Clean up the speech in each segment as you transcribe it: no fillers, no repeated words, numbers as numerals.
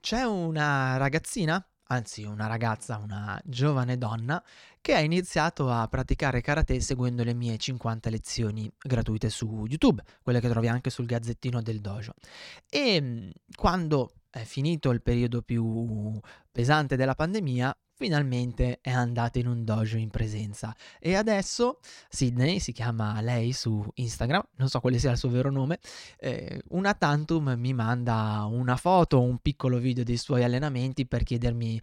C'è una ragazzina, anzi una ragazza, una giovane donna, che ha iniziato a praticare karate seguendo le mie 50 lezioni gratuite su YouTube, quelle che trovi anche sul gazzettino del dojo. E quando è finito il periodo più pesante della pandemia, finalmente è andata in un dojo in presenza. E adesso Sydney, si chiama lei su Instagram, non so quale sia il suo vero nome, una tantum mi manda una foto o un piccolo video dei suoi allenamenti per chiedermi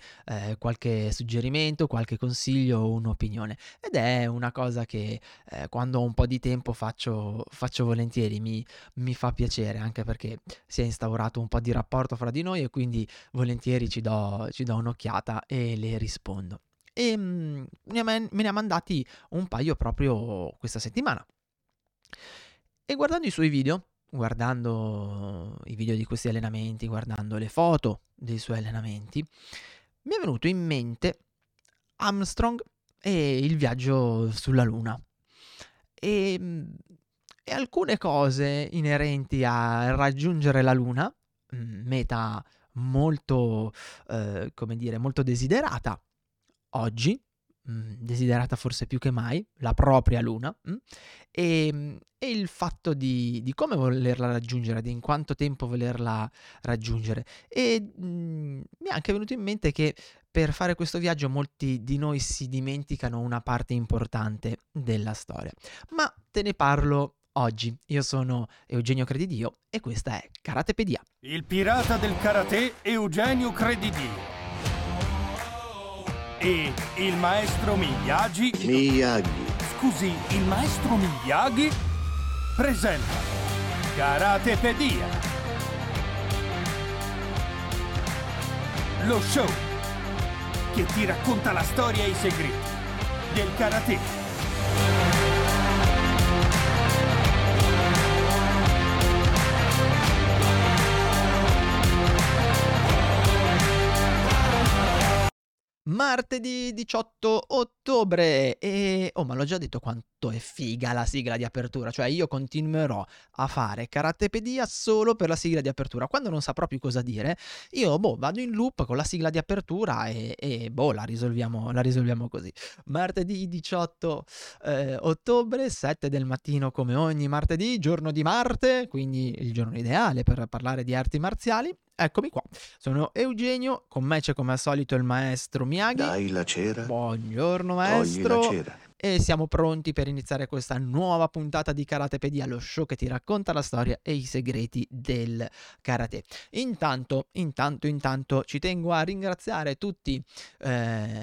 qualche suggerimento, qualche consiglio o un'opinione. Ed è una cosa che quando ho un po' di tempo faccio volentieri, mi fa piacere, anche perché si è instaurato un po' di rapporto fra di noi e quindi volentieri ci do un'occhiata e le rispondo. E me ne ha mandati un paio proprio questa settimana, e guardando i video di questi allenamenti, guardando le foto dei suoi allenamenti, mi è venuto in mente Armstrong e il viaggio sulla Luna e alcune cose inerenti a raggiungere la Luna, meta molto, molto desiderata oggi, desiderata forse più che mai, la propria luna, e il fatto di come volerla raggiungere, di in quanto tempo volerla raggiungere. E mi è anche venuto in mente che per fare questo viaggio molti di noi si dimenticano una parte importante della storia. Ma te ne parlo oggi. Io sono Eugenio Credidio e questa è Karatepedia. Il pirata del karate Eugenio Credidio e il maestro Miyagi presenta Karatepedia, lo show che ti racconta la storia e i segreti del karate. Martedì 18 ottobre e... oh, ma l'ho già detto quanto è figa la sigla di apertura, cioè io continuerò a fare Karatepedia solo per la sigla di apertura. Quando non saprò più cosa dire, io vado in loop con la sigla di apertura e la risolviamo così. Martedì 18 ottobre, 7 del mattino come ogni martedì, giorno di Marte, quindi il giorno ideale per parlare di arti marziali. Eccomi qua, sono Eugenio, con me c'è come al solito il maestro Miyagi. Dai la cera. Buongiorno maestro. Togli la cera. E siamo pronti per iniziare questa nuova puntata di Karatepedia, lo show che ti racconta la storia e i segreti del karate. Intanto ci tengo a ringraziare tutti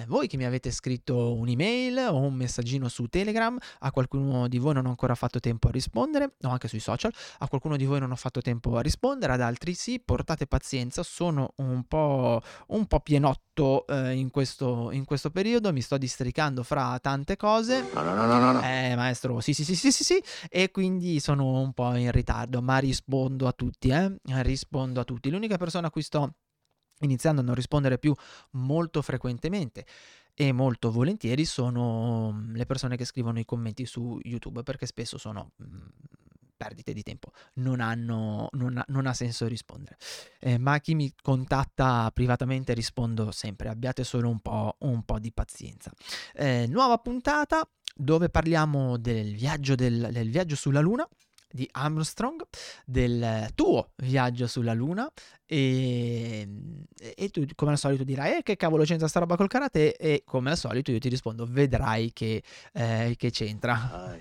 voi che mi avete scritto un'email o un messaggino su Telegram. A qualcuno di voi non ho ancora fatto tempo a rispondere, no, anche sui social, a qualcuno di voi non ho fatto tempo a rispondere, ad altri sì, portate pazienza, sono un po' pienotto in questo periodo, mi sto districando fra tante cose. No. Maestro, sì, e quindi sono un po' in ritardo, ma rispondo a tutti, L'unica persona a cui sto iniziando a non rispondere più molto frequentemente e molto volentieri sono le persone che scrivono i commenti su YouTube, perché spesso sono perdite di tempo, non ha senso rispondere, ma a chi mi contatta privatamente rispondo sempre, abbiate solo un po' di pazienza. Nuova puntata dove parliamo del viaggio sulla Luna di Armstrong, del tuo viaggio sulla Luna, e tu come al solito dirai che cavolo c'entra sta roba col karate, e come al solito io ti rispondo vedrai che c'entra.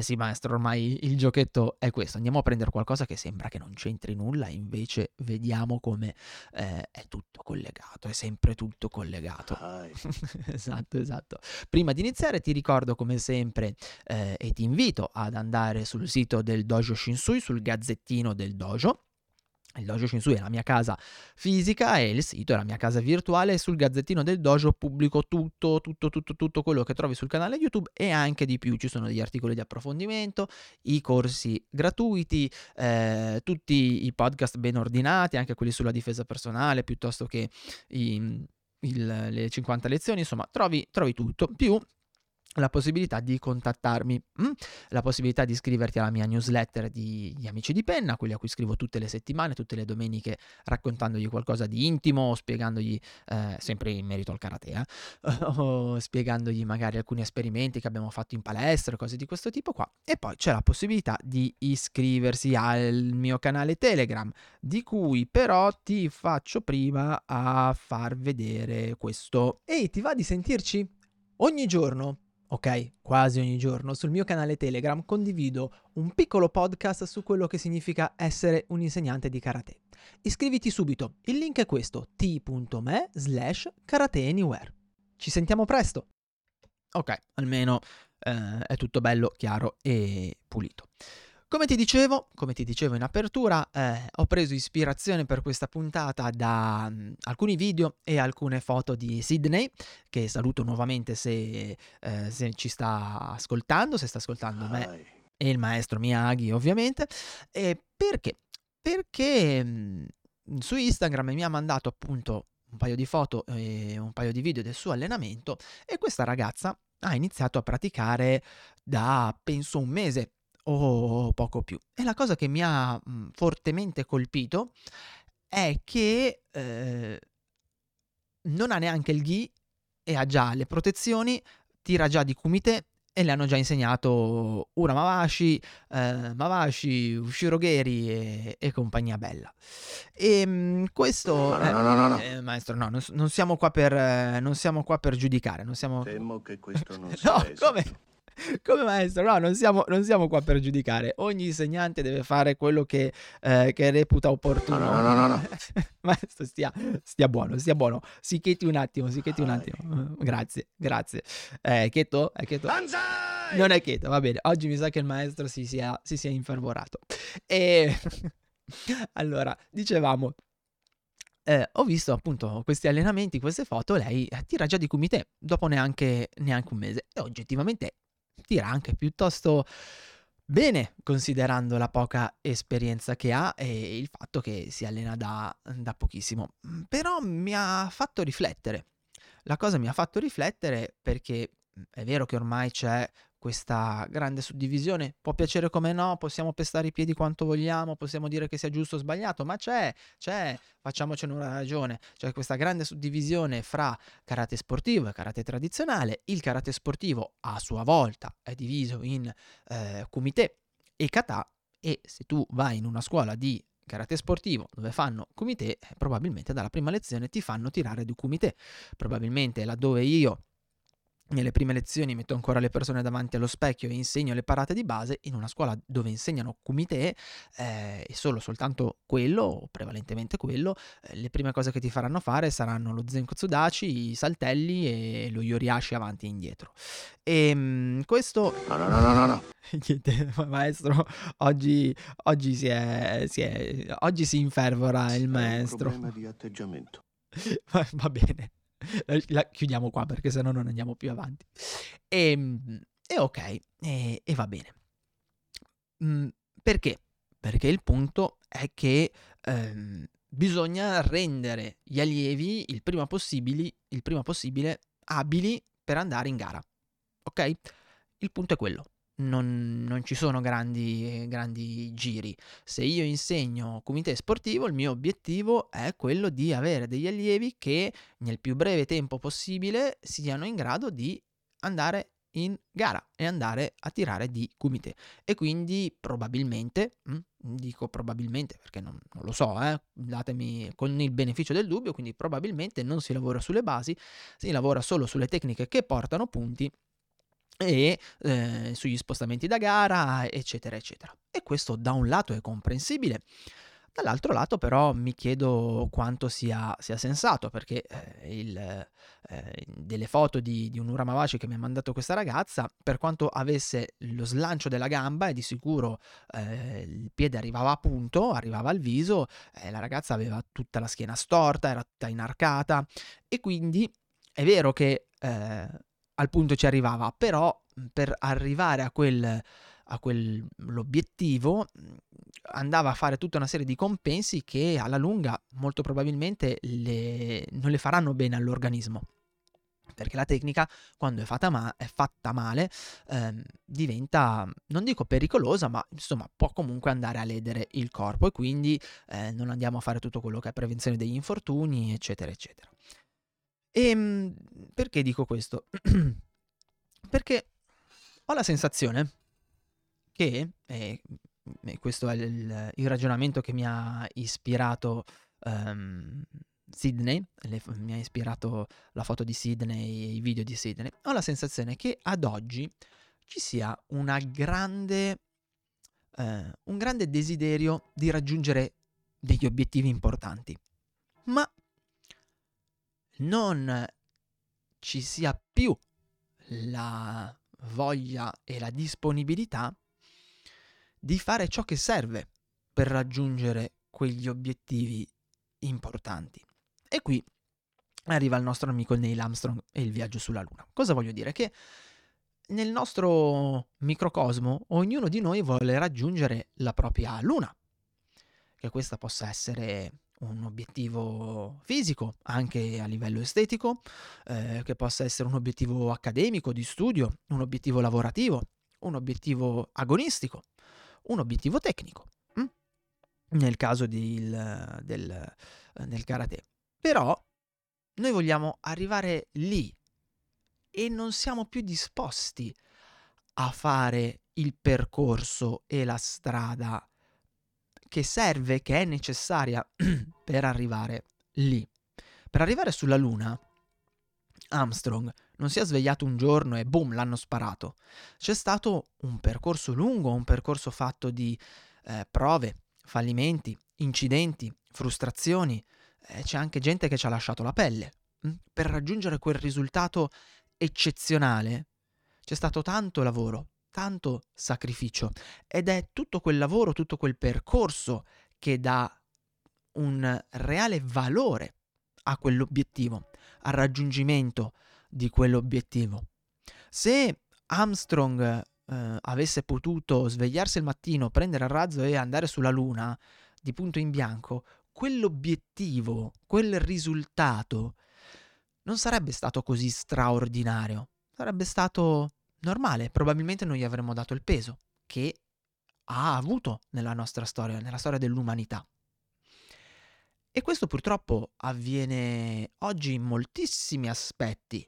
Sì maestro, ormai il giochetto è questo, andiamo a prendere qualcosa che sembra che non c'entri nulla, invece vediamo come è tutto collegato, è sempre tutto collegato. Esatto. Prima di iniziare ti ricordo come sempre e ti invito ad andare sul sito del Dojo Shinsui, sul gazzettino del dojo. Il Dojo Shinsui è la mia casa fisica e il sito è la mia casa virtuale. Sul gazzettino del dojo pubblico tutto quello che trovi sul canale YouTube e anche di più. Ci sono degli articoli di approfondimento, i corsi gratuiti, tutti i podcast ben ordinati, anche quelli sulla difesa personale, piuttosto che le 50 lezioni, insomma trovi tutto, più la possibilità di contattarmi, la possibilità di iscriverti alla mia newsletter di Amici di Penna, quelli a cui scrivo tutte le settimane, tutte le domeniche, raccontandogli qualcosa di intimo o spiegandogli, sempre in merito al karate, o spiegandogli magari alcuni esperimenti che abbiamo fatto in palestra, cose di questo tipo qua. E poi c'è la possibilità di iscriversi al mio canale Telegram, di cui però ti faccio prima a far vedere questo. Ehi, ti va di sentirci? Ogni giorno, ok, quasi ogni giorno, sul mio canale Telegram condivido un piccolo podcast su quello che significa essere un insegnante di karate. Iscriviti subito, il link è questo, t.me/karateanywhere. Ci sentiamo presto! Ok, almeno è tutto bello, chiaro e pulito. Come ti dicevo in apertura, ho preso ispirazione per questa puntata da alcuni video e alcune foto di Sydney, che saluto nuovamente se ci sta ascoltando, se sta ascoltando me e il maestro Miyagi ovviamente. E perché? Perché su Instagram mi ha mandato appunto un paio di foto e un paio di video del suo allenamento, e questa ragazza ha iniziato a praticare da penso un mese o poco più. E la cosa che mi ha fortemente colpito è che non ha neanche il gi e ha già le protezioni, tira già di kumite e le hanno già insegnato Uramawashi, Mawashi, Ushirogeri e compagnia bella. E questo no. Maestro, no, non siamo qua per giudicare, non siamo... Temo che questo non sia esatto. Come maestro, no, non siamo qua per giudicare. Ogni insegnante deve fare quello che reputa opportuno. No. Maestro, stia buono. Si cheti un attimo. Grazie. È cheto? Non è cheto, va bene. Oggi mi sa che il maestro si sia infervorato. E allora, dicevamo, ho visto appunto questi allenamenti, queste foto, lei tira già di kumite dopo neanche un mese. E oggettivamente tira anche piuttosto bene, considerando la poca esperienza che ha e il fatto che si allena da pochissimo. Però mi ha fatto riflettere. La cosa mi ha fatto riflettere perché è vero che ormai c'è questa grande suddivisione, può piacere come no, possiamo pestare i piedi quanto vogliamo, possiamo dire che sia giusto o sbagliato, ma c'è, facciamocene una ragione, c'è questa grande suddivisione fra karate sportivo e karate tradizionale. Il karate sportivo a sua volta è diviso in kumite e kata, e se tu vai in una scuola di karate sportivo dove fanno kumite, probabilmente dalla prima lezione ti fanno tirare di kumite, probabilmente laddove io nelle prime lezioni metto ancora le persone davanti allo specchio e insegno le parate di base. In una scuola dove insegnano kumite e soltanto quello, o prevalentemente quello, le prime cose che ti faranno fare saranno lo zenkotsudachi, i saltelli e lo yoriashi avanti e indietro. E questo... No. Niente, maestro, oggi oggi si infervora il maestro. È un problema di atteggiamento. Va bene. La chiudiamo qua perché sennò non andiamo più avanti. E ok, e va bene. Perché? Perché il punto è che bisogna rendere gli allievi il prima possibile abili per andare in gara. Ok? Il punto è quello. Non ci sono grandi giri. Se io insegno kumite sportivo, il mio obiettivo è quello di avere degli allievi che nel più breve tempo possibile siano in grado di andare in gara e andare a tirare di kumite. E quindi probabilmente, dico probabilmente perché non lo so, datemi con il beneficio del dubbio, quindi probabilmente non si lavora sulle basi, si lavora solo sulle tecniche che portano punti e sugli spostamenti da gara, eccetera eccetera. E questo da un lato è comprensibile, dall'altro lato però mi chiedo quanto sia sensato, perché delle foto di un Uramawashi che mi ha mandato questa ragazza, per quanto avesse lo slancio della gamba e di sicuro il piede arrivava a punto, arrivava al viso, la ragazza aveva tutta la schiena storta, era tutta inarcata, e quindi è vero che al punto ci arrivava, però per arrivare a quel l'obiettivo andava a fare tutta una serie di compensi che alla lunga molto probabilmente non le faranno bene all'organismo. perché la tecnica, quando è fatta male, diventa, non dico pericolosa, ma insomma può comunque andare a ledere il corpo, e quindi non andiamo a fare tutto quello che è prevenzione degli infortuni, eccetera, eccetera. E perché dico questo? Perché ho la sensazione che, questo è il ragionamento che mi ha ispirato Sydney, mi ha ispirato la foto di Sydney, i video di Sydney, ho la sensazione che ad oggi ci sia una grande, un grande desiderio di raggiungere degli obiettivi importanti, ma non ci sia più la voglia e la disponibilità di fare ciò che serve per raggiungere quegli obiettivi importanti. E qui arriva il nostro amico Neil Armstrong e il viaggio sulla Luna. Cosa voglio dire? Che nel nostro microcosmo ognuno di noi vuole raggiungere la propria Luna, che questa possa essere un obiettivo fisico, anche a livello estetico, che possa essere un obiettivo accademico, di studio, un obiettivo lavorativo, un obiettivo agonistico, un obiettivo tecnico, nel caso del karate. Però noi vogliamo arrivare lì e non siamo più disposti a fare il percorso e la strada che serve, che è necessaria per arrivare lì. Per arrivare sulla Luna, Armstrong non si è svegliato un giorno e boom, l'hanno sparato. C'è stato un percorso lungo, un percorso fatto di prove, fallimenti, incidenti, frustrazioni. C'è anche gente che ci ha lasciato la pelle. Per raggiungere quel risultato eccezionale c'è stato tanto lavoro, tanto sacrificio, ed è tutto quel lavoro, tutto quel percorso che dà un reale valore a quell'obiettivo, al raggiungimento di quell'obiettivo. Se Armstrong avesse potuto svegliarsi il mattino, prendere il razzo e andare sulla Luna di punto in bianco, quell'obiettivo, quel risultato non sarebbe stato così straordinario, sarebbe stato normale, probabilmente non gli avremmo dato il peso che ha avuto nella nostra storia, nella storia dell'umanità. E questo purtroppo avviene oggi in moltissimi aspetti.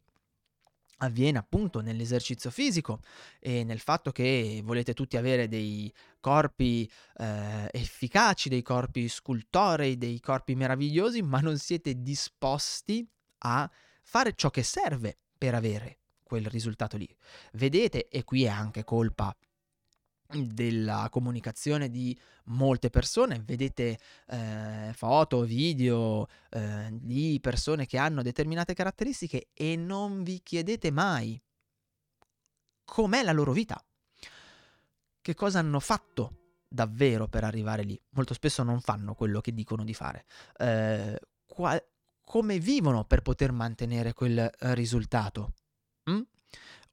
Avviene appunto nell'esercizio fisico e nel fatto che volete tutti avere dei corpi efficaci, dei corpi scultorei, dei corpi meravigliosi, ma non siete disposti a fare ciò che serve per avere quel risultato lì. Vedete, e qui è anche colpa della comunicazione di molte persone, vedete foto, video di persone che hanno determinate caratteristiche e non vi chiedete mai com'è la loro vita, che cosa hanno fatto davvero per arrivare lì. Molto spesso non fanno quello che dicono di fare, come vivono per poter mantenere quel risultato.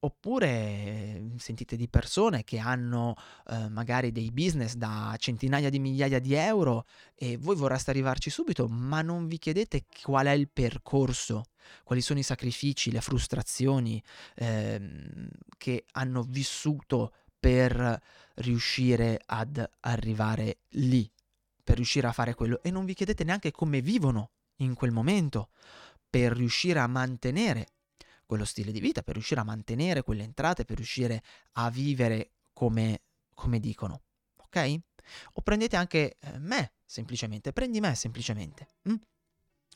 Oppure sentite di persone che hanno magari dei business da centinaia di migliaia di euro e voi vorreste arrivarci subito, ma non vi chiedete qual è il percorso, quali sono i sacrifici, le frustrazioni che hanno vissuto per riuscire ad arrivare lì, per riuscire a fare quello, e non vi chiedete neanche come vivono in quel momento per riuscire a mantenere quello stile di vita, per riuscire a mantenere quelle entrate, per riuscire a vivere come dicono, ok? O prendete anche me, semplicemente, prendi me semplicemente.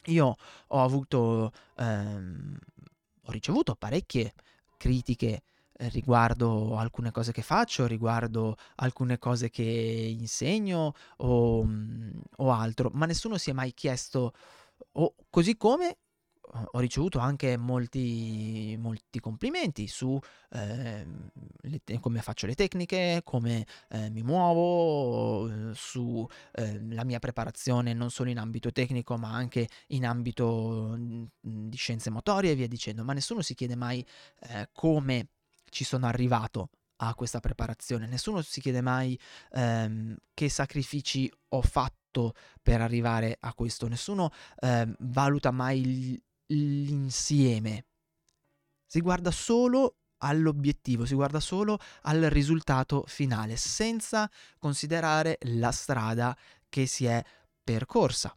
Io ho avuto, ho ricevuto parecchie critiche riguardo alcune cose che faccio, riguardo alcune cose che insegno o altro, ma nessuno si è mai chiesto, così come ho ricevuto anche molti complimenti su come faccio le tecniche, come mi muovo, su la mia preparazione non solo in ambito tecnico ma anche in ambito di scienze motorie e via dicendo, ma nessuno si chiede mai come ci sono arrivato a questa preparazione, nessuno si chiede mai che sacrifici ho fatto per arrivare a questo, nessuno valuta mai l'insieme Si guarda solo all'obiettivo, si guarda solo al risultato finale, senza considerare la strada che si è percorsa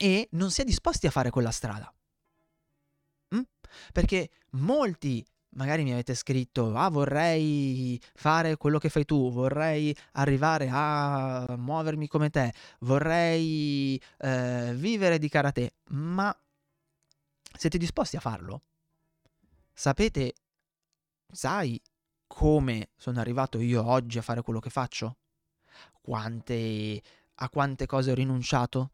e non si è disposti a fare quella strada. Perché molti magari mi avete scritto: ah, vorrei fare quello che fai tu, vorrei arrivare a muovermi come te, vorrei vivere di karate. Ma siete disposti a farlo? Sai come sono arrivato io oggi a fare quello che faccio? A quante cose ho rinunciato?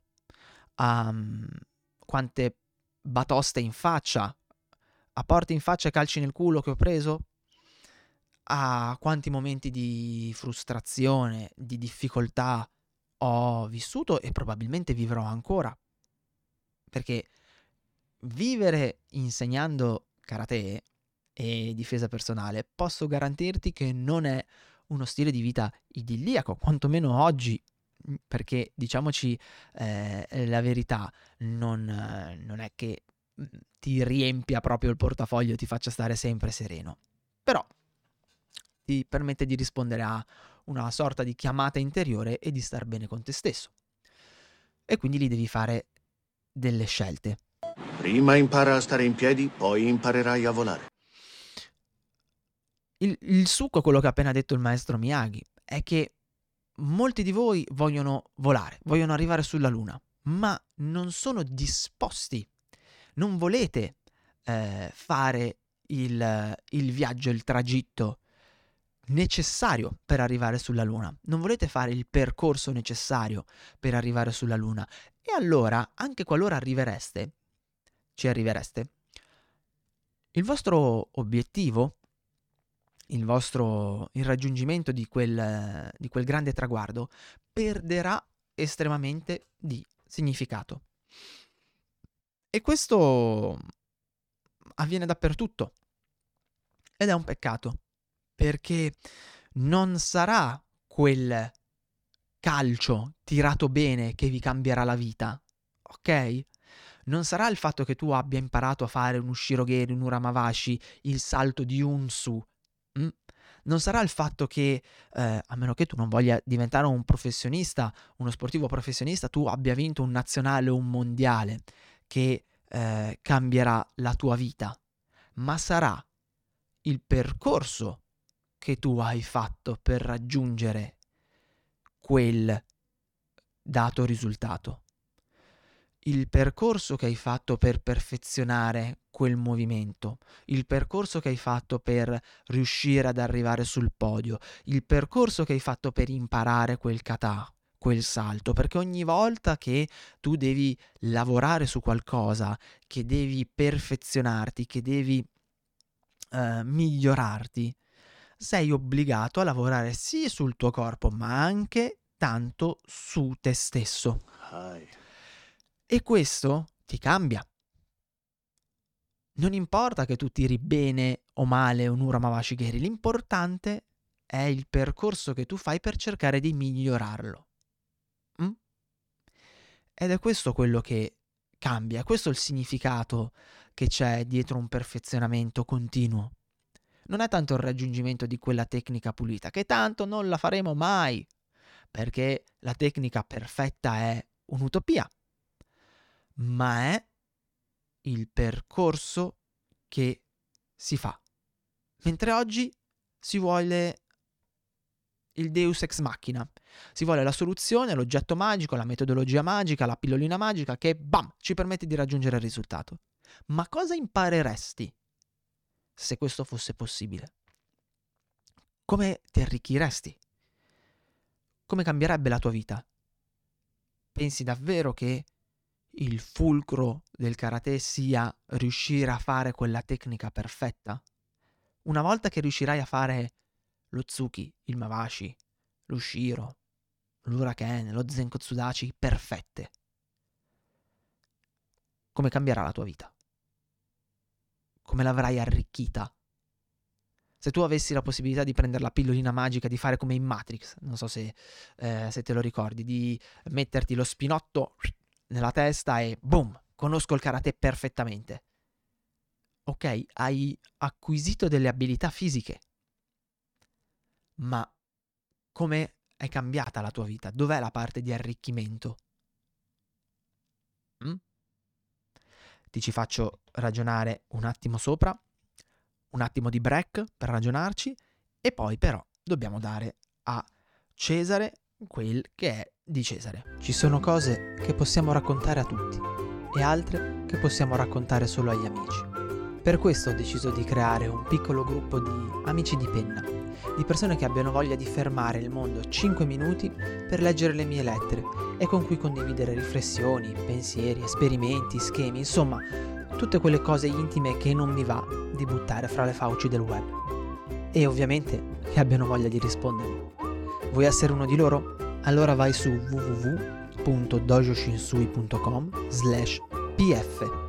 Quante batoste in faccia, a porte in faccia e calci nel culo che ho preso, a quanti momenti di frustrazione, di difficoltà ho vissuto e probabilmente vivrò ancora. Perché vivere insegnando karate e difesa personale posso garantirti che non è uno stile di vita idilliaco, quantomeno oggi, perché diciamoci la verità, non è che ti riempia proprio il portafoglio e ti faccia stare sempre sereno, però ti permette di rispondere a una sorta di chiamata interiore e di star bene con te stesso, e quindi lì devi fare delle scelte. Prima impara a stare in piedi, poi imparerai a volare. Il succo è quello che ha appena detto il maestro Miyagi, è che molti di voi vogliono volare, vogliono arrivare sulla luna, ma non sono disposti, non volete fare il viaggio, il tragitto necessario per arrivare sulla luna, non volete fare il percorso necessario per arrivare sulla luna. E allora, anche qualora ci arrivereste, il vostro obiettivo, il raggiungimento di quel grande traguardo perderà estremamente di significato. E questo avviene dappertutto ed è un peccato, perché non sarà quel calcio tirato bene che vi cambierà la vita, ok? Non sarà il fatto che tu abbia imparato a fare un ushirogeri, un uramawashi, il salto di unsu. Non sarà il fatto che, a meno che tu non voglia diventare un professionista, uno sportivo professionista, tu abbia vinto un nazionale o un mondiale, che cambierà la tua vita, ma sarà il percorso che tu hai fatto per raggiungere quel dato risultato, il percorso che hai fatto per perfezionare quel movimento, il percorso che hai fatto per riuscire ad arrivare sul podio, il percorso che hai fatto per imparare quel kata, quel salto. Perché ogni volta che tu devi lavorare su qualcosa, che devi perfezionarti, che devi migliorarti, sei obbligato a lavorare sì sul tuo corpo, ma anche tanto su te stesso. E questo ti cambia. Non importa che tu tiri bene o male un uramawashi geri, l'importante è il percorso che tu fai per cercare di migliorarlo. Ed è questo quello che cambia, questo è il significato che c'è dietro un perfezionamento continuo. Non è tanto il raggiungimento di quella tecnica pulita, che tanto non la faremo mai, perché la tecnica perfetta è un'utopia, ma è il percorso che si fa. Mentre oggi si vuole il deus ex machina, si vuole la soluzione, l'oggetto magico, la metodologia magica, la pillolina magica che bam ci permette di raggiungere il risultato. Ma cosa impareresti se questo fosse possibile? Come ti arricchiresti? Come cambierebbe la tua vita? Pensi davvero che il fulcro del karate sia riuscire a fare quella tecnica perfetta? Una volta che riuscirai a fare lo tsuki, il mawashi, lo shiro, l'uraken, lo zenkotsudachi perfette, come cambierà la tua vita? Come l'avrai arricchita? Se tu avessi la possibilità di prendere la pillolina magica, di fare come in Matrix, non so se te lo ricordi, di metterti lo spinotto nella testa e boom, conosco il karate perfettamente. ok, hai acquisito delle abilità fisiche, ma come è cambiata la tua vita? Dov'è la parte di arricchimento? Ti ci faccio ragionare un attimo sopra, un attimo di break per ragionarci, e poi però dobbiamo dare a Cesare quel che è di Cesare. Ci sono cose che possiamo raccontare a tutti e altre che possiamo raccontare solo agli amici. Per questo ho deciso di creare un piccolo gruppo di amici di penna, di persone che abbiano voglia di fermare il mondo 5 minuti per leggere le mie lettere e con cui condividere riflessioni, pensieri, esperimenti, schemi, insomma, tutte quelle cose intime che non mi va di buttare fra le fauci del web. E ovviamente che abbiano voglia di rispondermi. Vuoi essere uno di loro? Allora vai su www.dojoshinsui.com/pf.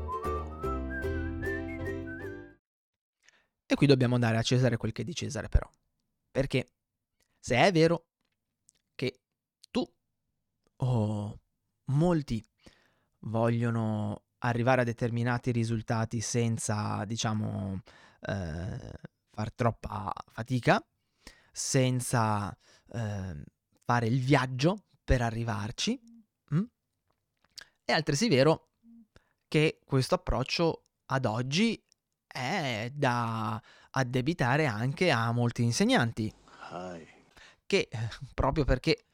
E qui dobbiamo dare a Cesare quel che è di Cesare, però. Perché se è vero che tu o molti vogliono arrivare a determinati risultati senza, diciamo, far troppa fatica, senza fare il viaggio per arrivarci, è altresì vero che questo approccio ad oggi è da addebitare anche a molti insegnanti che, proprio perché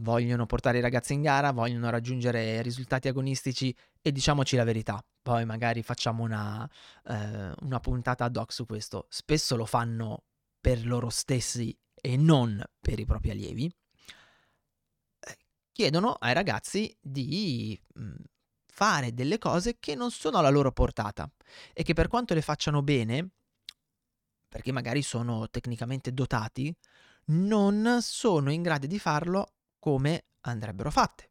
vogliono portare i ragazzi in gara, vogliono raggiungere risultati agonistici, e diciamoci la verità, poi magari facciamo una puntata ad hoc su questo, spesso lo fanno per loro stessi e non per i propri allievi, chiedono ai ragazzi di fare delle cose che non sono alla loro portata e che, per quanto le facciano bene, perché magari sono tecnicamente dotati, non sono in grado di farlo come andrebbero fatte.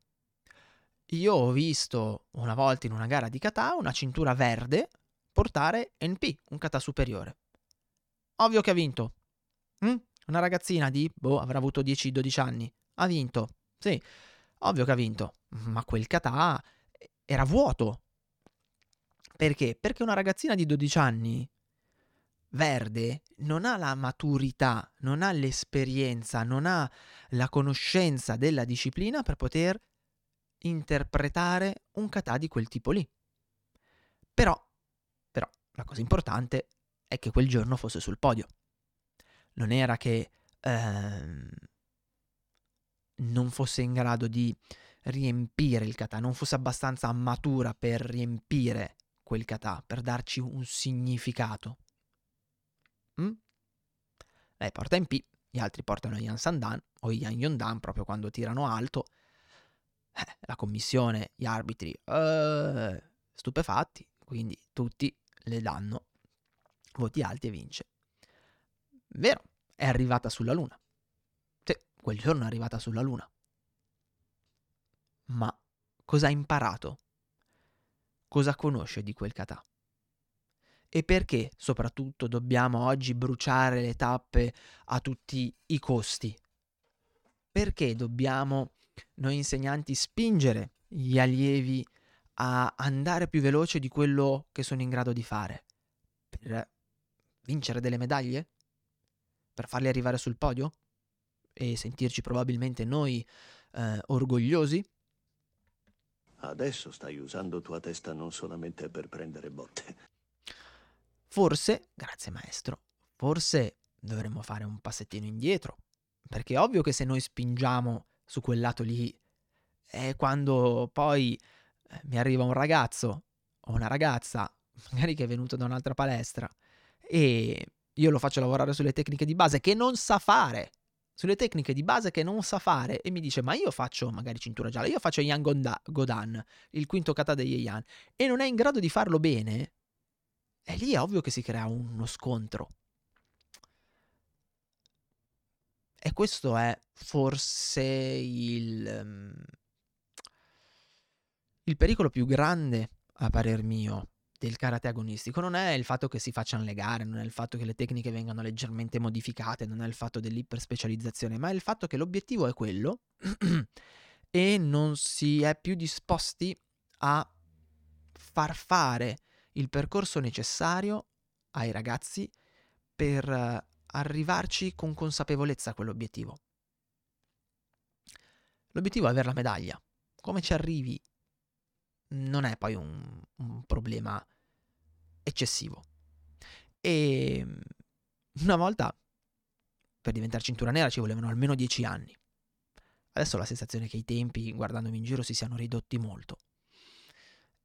Io ho visto una volta in una gara di kata una cintura verde portare NP, un kata superiore. Ovvio che ha vinto. Una ragazzina di, avrà avuto 10-12 anni. Ha vinto. Sì, ovvio che ha vinto. Ma quel kata era vuoto. Perché? Perché una ragazzina di 12 anni verde non ha la maturità, non ha l'esperienza, non ha la conoscenza della disciplina per poter interpretare un kata di quel tipo lì. Però la cosa importante è che quel giorno fosse sul podio. Non era che non fosse in grado di riempire il kata, non fosse abbastanza matura per riempire quel kata, per darci un significato. Lei porta in P, gli altri portano Yan Sandan o Yan Yondan, proprio quando tirano alto. La commissione, gli arbitri, stupefatti, quindi tutti le danno voti alti e vince. Vero, è arrivata sulla luna. Sì, quel giorno è arrivata sulla luna. Ma cosa ha imparato? Cosa conosce di quel kata? E perché soprattutto dobbiamo oggi bruciare le tappe a tutti i costi? Perché dobbiamo noi insegnanti spingere gli allievi a andare più veloce di quello che sono in grado di fare? Per vincere delle medaglie? Per farli arrivare sul podio? E sentirci probabilmente noi orgogliosi? Adesso stai usando tua testa non solamente per prendere botte. Forse, grazie maestro, forse dovremmo fare un passettino indietro, perché è ovvio che se noi spingiamo su quel lato lì, è quando poi mi arriva un ragazzo o una ragazza, magari che è venuto da un'altra palestra, e io lo faccio lavorare sulle tecniche di base che non sa fare, e mi dice: ma io faccio magari cintura gialla, io faccio Yan Godan, il quinto kata degli Yan, e non è in grado di farlo bene, e lì è ovvio che si crea uno scontro. E questo è forse il pericolo più grande, a parer mio, del karate agonistico. Non è il fatto che si facciano le gare, non è il fatto che le tecniche vengano leggermente modificate, non è il fatto dell'iperspecializzazione, ma è il fatto che l'obiettivo è quello e non si è più disposti a far fare il percorso necessario ai ragazzi per arrivarci con consapevolezza a quell'obiettivo. L'obiettivo è avere la medaglia. Come ci arrivi non è poi un problema eccessivo. E una volta per diventare cintura nera ci volevano almeno 10 anni. Adesso ho la sensazione che i tempi, guardandomi in giro, si siano ridotti molto.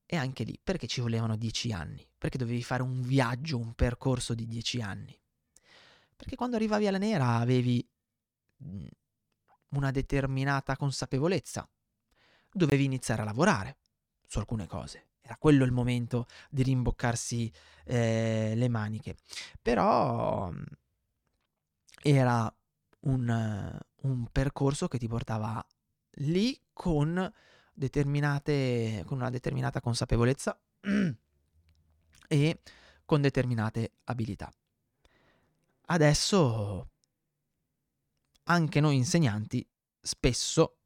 E anche lì, perché ci volevano 10 anni? Perché dovevi fare un viaggio, un percorso di 10 anni? Perché quando arrivavi alla nera avevi una determinata consapevolezza. Dovevi iniziare a lavorare su alcune cose. Era quello il momento di rimboccarsi le maniche. Però era un percorso che ti portava lì con una determinata consapevolezza e con determinate abilità. Adesso anche noi insegnanti spesso,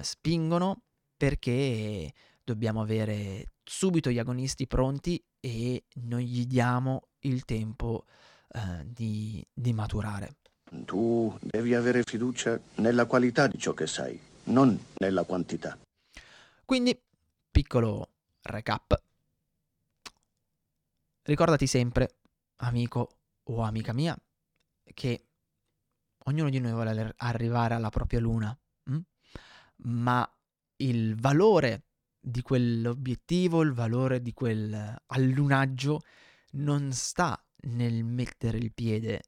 spingono perché dobbiamo avere subito gli agonisti pronti e non gli diamo il tempo di maturare. Tu devi avere fiducia nella qualità di ciò che sai, non nella quantità. Quindi, piccolo recap. Ricordati sempre, amico o amica mia, che ognuno di noi vuole arrivare alla propria luna, ma il valore di quell'obiettivo, il valore di quel allunaggio non sta nel mettere il piede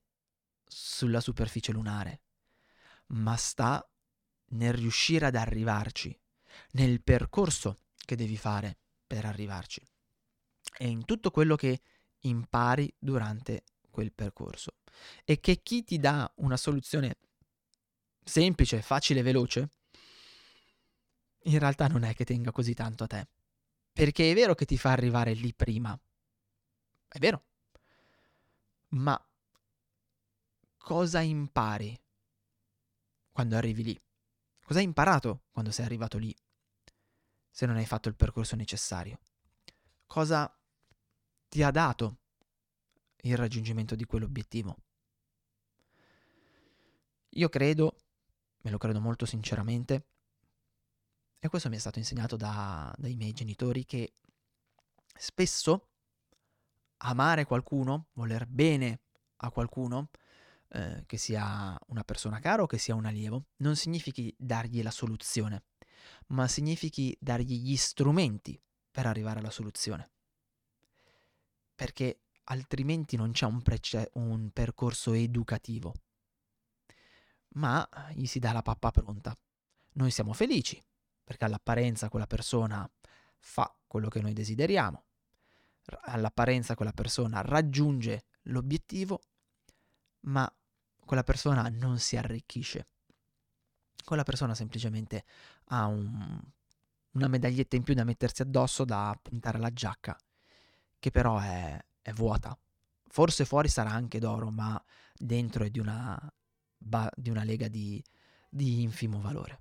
sulla superficie lunare, ma sta nel riuscire ad arrivarci, nel percorso che devi fare per arrivarci e in tutto quello che impari durante quel percorso. E che chi ti dà una soluzione semplice, facile, veloce, in realtà non è che tenga così tanto a te, perché è vero che ti fa arrivare lì prima, è vero, ma cosa impari quando arrivi lì? Cosa hai imparato quando sei arrivato lì, se non hai fatto il percorso necessario? Cosa ti ha dato il raggiungimento di quell'obiettivo? Io credo, me lo credo molto sinceramente, e questo mi è stato insegnato dai miei genitori, che spesso amare qualcuno, voler bene a qualcuno, che sia una persona cara o che sia un allievo, non significhi dargli la soluzione, ma significhi dargli gli strumenti per arrivare alla soluzione. Perché altrimenti non c'è un percorso educativo, ma gli si dà la pappa pronta. Noi siamo felici perché all'apparenza quella persona fa quello che noi desideriamo, all'apparenza quella persona raggiunge l'obiettivo, ma quella persona non si arricchisce. Quella persona semplicemente ha una medaglietta in più da mettersi addosso, da puntare alla giacca, che però è vuota. Forse fuori sarà anche d'oro, ma dentro è di una lega di infimo valore.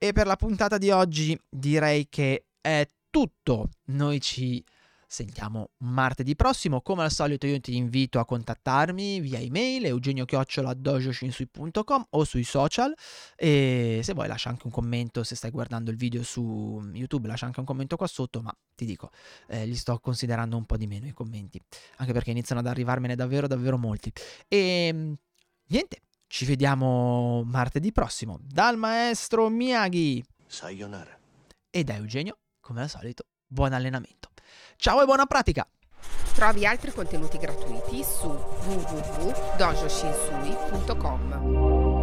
E per la puntata di oggi direi che è tutto. Noi ci sentiamo martedì prossimo. Come al solito io ti invito a contattarmi via email eugenio@dojoshinsui.com o sui social, e se vuoi lascia anche un commento. Se stai guardando il video su YouTube lascia anche un commento qua sotto, ma ti dico li sto considerando un po' di meno i commenti, anche perché iniziano ad arrivarmene davvero molti. E niente, ci vediamo martedì prossimo dal maestro Miyagi. Sayonara. E da Eugenio, come al solito, buon allenamento. Ciao e buona pratica! Trovi altri contenuti gratuiti su www.dojoshinsui.com.